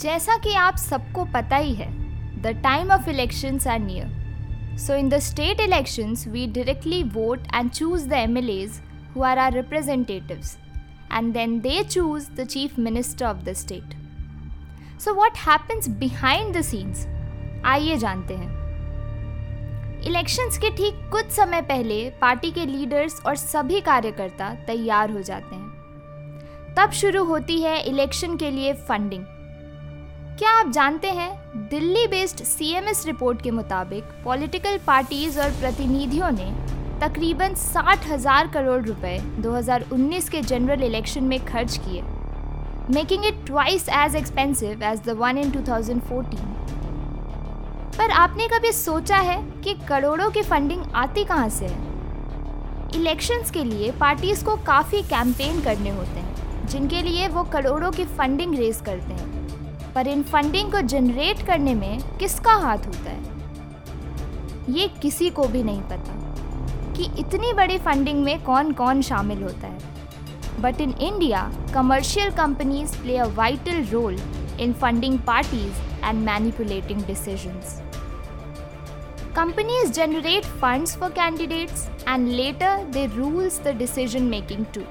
जैसा कि आप सबको पता ही है, the time of elections are near. So in the state elections, we directly vote and choose the MLAs who are our representatives, and then they choose the chief minister of the state. So what happens behind the scenes? आइए जानते हैं. Elections के ठीक कुछ समय पहले party के leaders और सभी कार्यकर्ता तैयार हो जाते हैं. तब शुरू होती है इलेक्शन के लिए फंडिंग. क्या आप जानते हैं, दिल्ली बेस्ड CMS रिपोर्ट के मुताबिक पॉलिटिकल पार्टीज और प्रतिनिधियों ने तकरीबन 60,000 करोड़ रुपए 2019 के जनरल इलेक्शन में खर्च किए, making it twice as expensive as the one in 2014. पर आपने कभी सोचा है कि करोड़ों की फंडिंग आती कहाँ से है? इलेक्शंस के लिए पार्टीज़ को काफ़ी कैंपेन करने होते हैं, जिनके लिए वो करोड़ों की फंडिंग रेज करते हैं. पर इन फंडिंग को जनरेट करने में किसका हाथ होता है? ये किसी को भी नहीं पता कि इतनी बड़ी फंडिंग में कौन कौन शामिल होता है. But in India, commercial companies play a vital role in funding parties and manipulating decisions. Companies generate funds for candidates and later they rules the decision making too.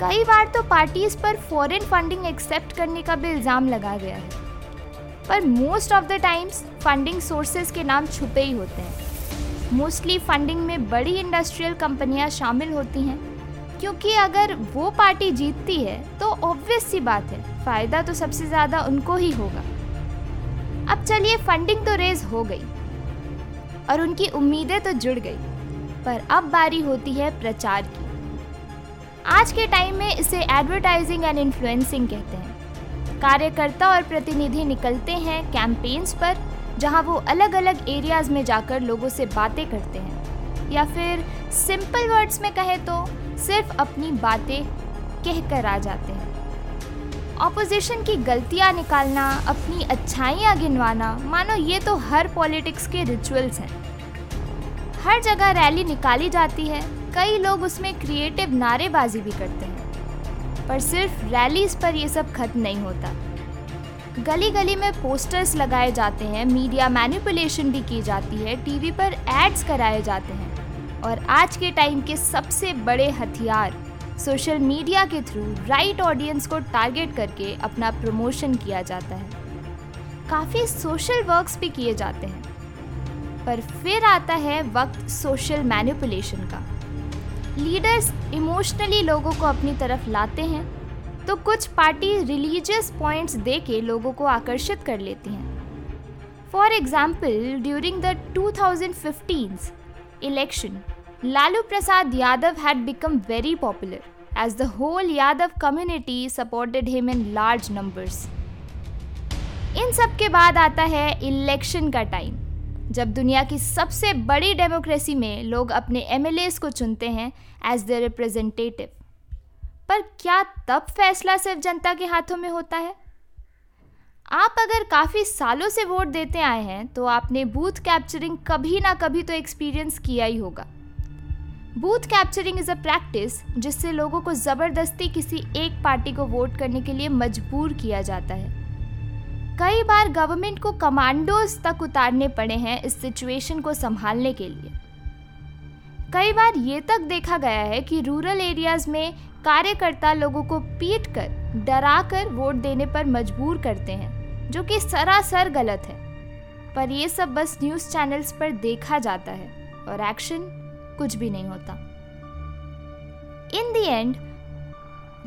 कई बार तो parties पर foreign funding accept करने का भी इल्ज़ाम लगा गया है, पर most of the times funding sources के नाम छुपे ही होते हैं. Mostly funding में बड़ी industrial कंपनियाँ शामिल होती हैं, क्योंकि अगर वो पार्टी जीतती है तो ऑब्वियस सी बात है, फ़ायदा तो सबसे ज़्यादा उनको ही होगा. अब चलिए, फंडिंग तो रेज हो गई और उनकी उम्मीदें तो जुड़ गई, पर अब बारी होती है प्रचार की. आज के टाइम में इसे एडवर्टाइजिंग एंड इन्फ्लुएंसिंग कहते हैं. कार्यकर्ता और प्रतिनिधि निकलते हैं कैंपेन्स पर, जहां वो अलग अलग एरियाज़ में जाकर लोगों से बातें करते हैं, या फिर सिंपल वर्ड्स में कहें तो सिर्फ अपनी बातें कहकर आ जाते हैं. ऑपोजिशन की गलतियां निकालना, अपनी अच्छाइयां गिनवाना, मानो ये तो हर पॉलिटिक्स के रिचुअल्स हैं. हर जगह रैली निकाली जाती है, कई लोग उसमें क्रिएटिव नारेबाजी भी करते हैं. पर सिर्फ रैलीज पर ये सब खत्म नहीं होता. गली गली में पोस्टर्स लगाए जाते हैं, मीडिया मैनिपुलेशन भी की जाती है, टीवी पर एड्स कराए जाते हैं, और आज के टाइम के सबसे बड़े हथियार सोशल मीडिया के थ्रू राइट ऑडियंस को टारगेट करके अपना प्रमोशन किया जाता है. काफ़ी सोशल वर्क्स भी किए जाते हैं. पर फिर आता है वक्त सोशल मैनिपुलेशन का. लीडर्स इमोशनली लोगों को अपनी तरफ लाते हैं, तो कुछ पार्टी रिलीजियस पॉइंट्स देके लोगों को आकर्षित कर लेती हैं. For example, during the 2015 election, Lalu Prasad Yadav had become very popular as the whole Yadav community supported him in large numbers. इन सब के बाद आता है इलेक्शन का टाइम, जब दुनिया की सबसे बड़ी डेमोक्रेसी में लोग अपने MLAs को चुनते हैं as their representative. पर क्या तब फैसला सिर्फ जनता के हाथों में होता है? आप अगर काफ़ी सालों से वोट देते आए हैं तो आपने बूथ कैप्चरिंग कभी ना कभी तो एक्सपीरियंस किया ही होगा. Booth capturing is a practice जिससे लोगों को ज़बरदस्ती किसी एक पार्टी को वोट करने के लिए मजबूर किया जाता है. कई बार गवर्नमेंट को कमांडोज तक उतारने पड़े हैं इस सिचुएशन को संभालने के लिए. कई बार ये तक देखा गया है कि रूरल एरियाज़ में कार्यकर्ता लोगों को पीट कर, डरा कर वोट देने पर मजबूर करते हैं, जो कि सरासर गलत है. पर ये सब बस न्यूज़ चैनल्स पर देखा जाता है और एक्शन कुछ भी नहीं होता. इन दी एंड,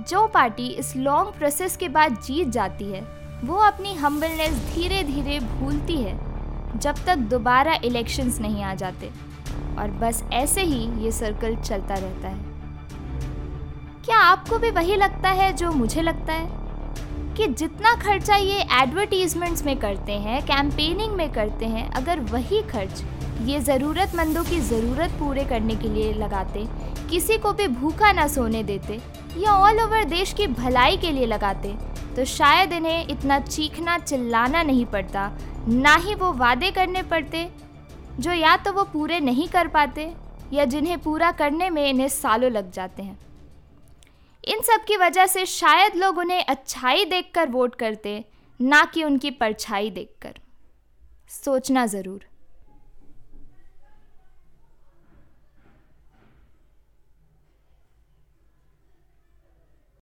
जो पार्टी इस लॉन्ग प्रोसेस के बाद जीत जाती है, वो अपनी हम्बलनेस धीरे धीरे भूलती है, जब तक दोबारा इलेक्शंस नहीं आ जाते. और बस ऐसे ही ये सर्कल चलता रहता है. क्या आपको भी वही लगता है जो मुझे लगता है, कि जितना खर्चा ये एडवर्टीजमेंट्स में करते हैं, कैंपेनिंग में करते हैं, अगर वही खर्च ये ज़रूरतमंदों की ज़रूरत पूरे करने के लिए लगाते, किसी को भी भूखा ना सोने देते, या ऑल ओवर देश की भलाई के लिए लगाते, तो शायद इन्हें इतना चीखना चिल्लाना नहीं पड़ता, ना ही वो वादे करने पड़ते जो या तो वो पूरे नहीं कर पाते, या जिन्हें पूरा करने में इन्हें सालों लग जाते हैं. इन सब की वजह से शायद लोग उन्हें अच्छाई देखकर वोट करते, ना कि उनकी परछाई देखकर। सोचना ज़रूर।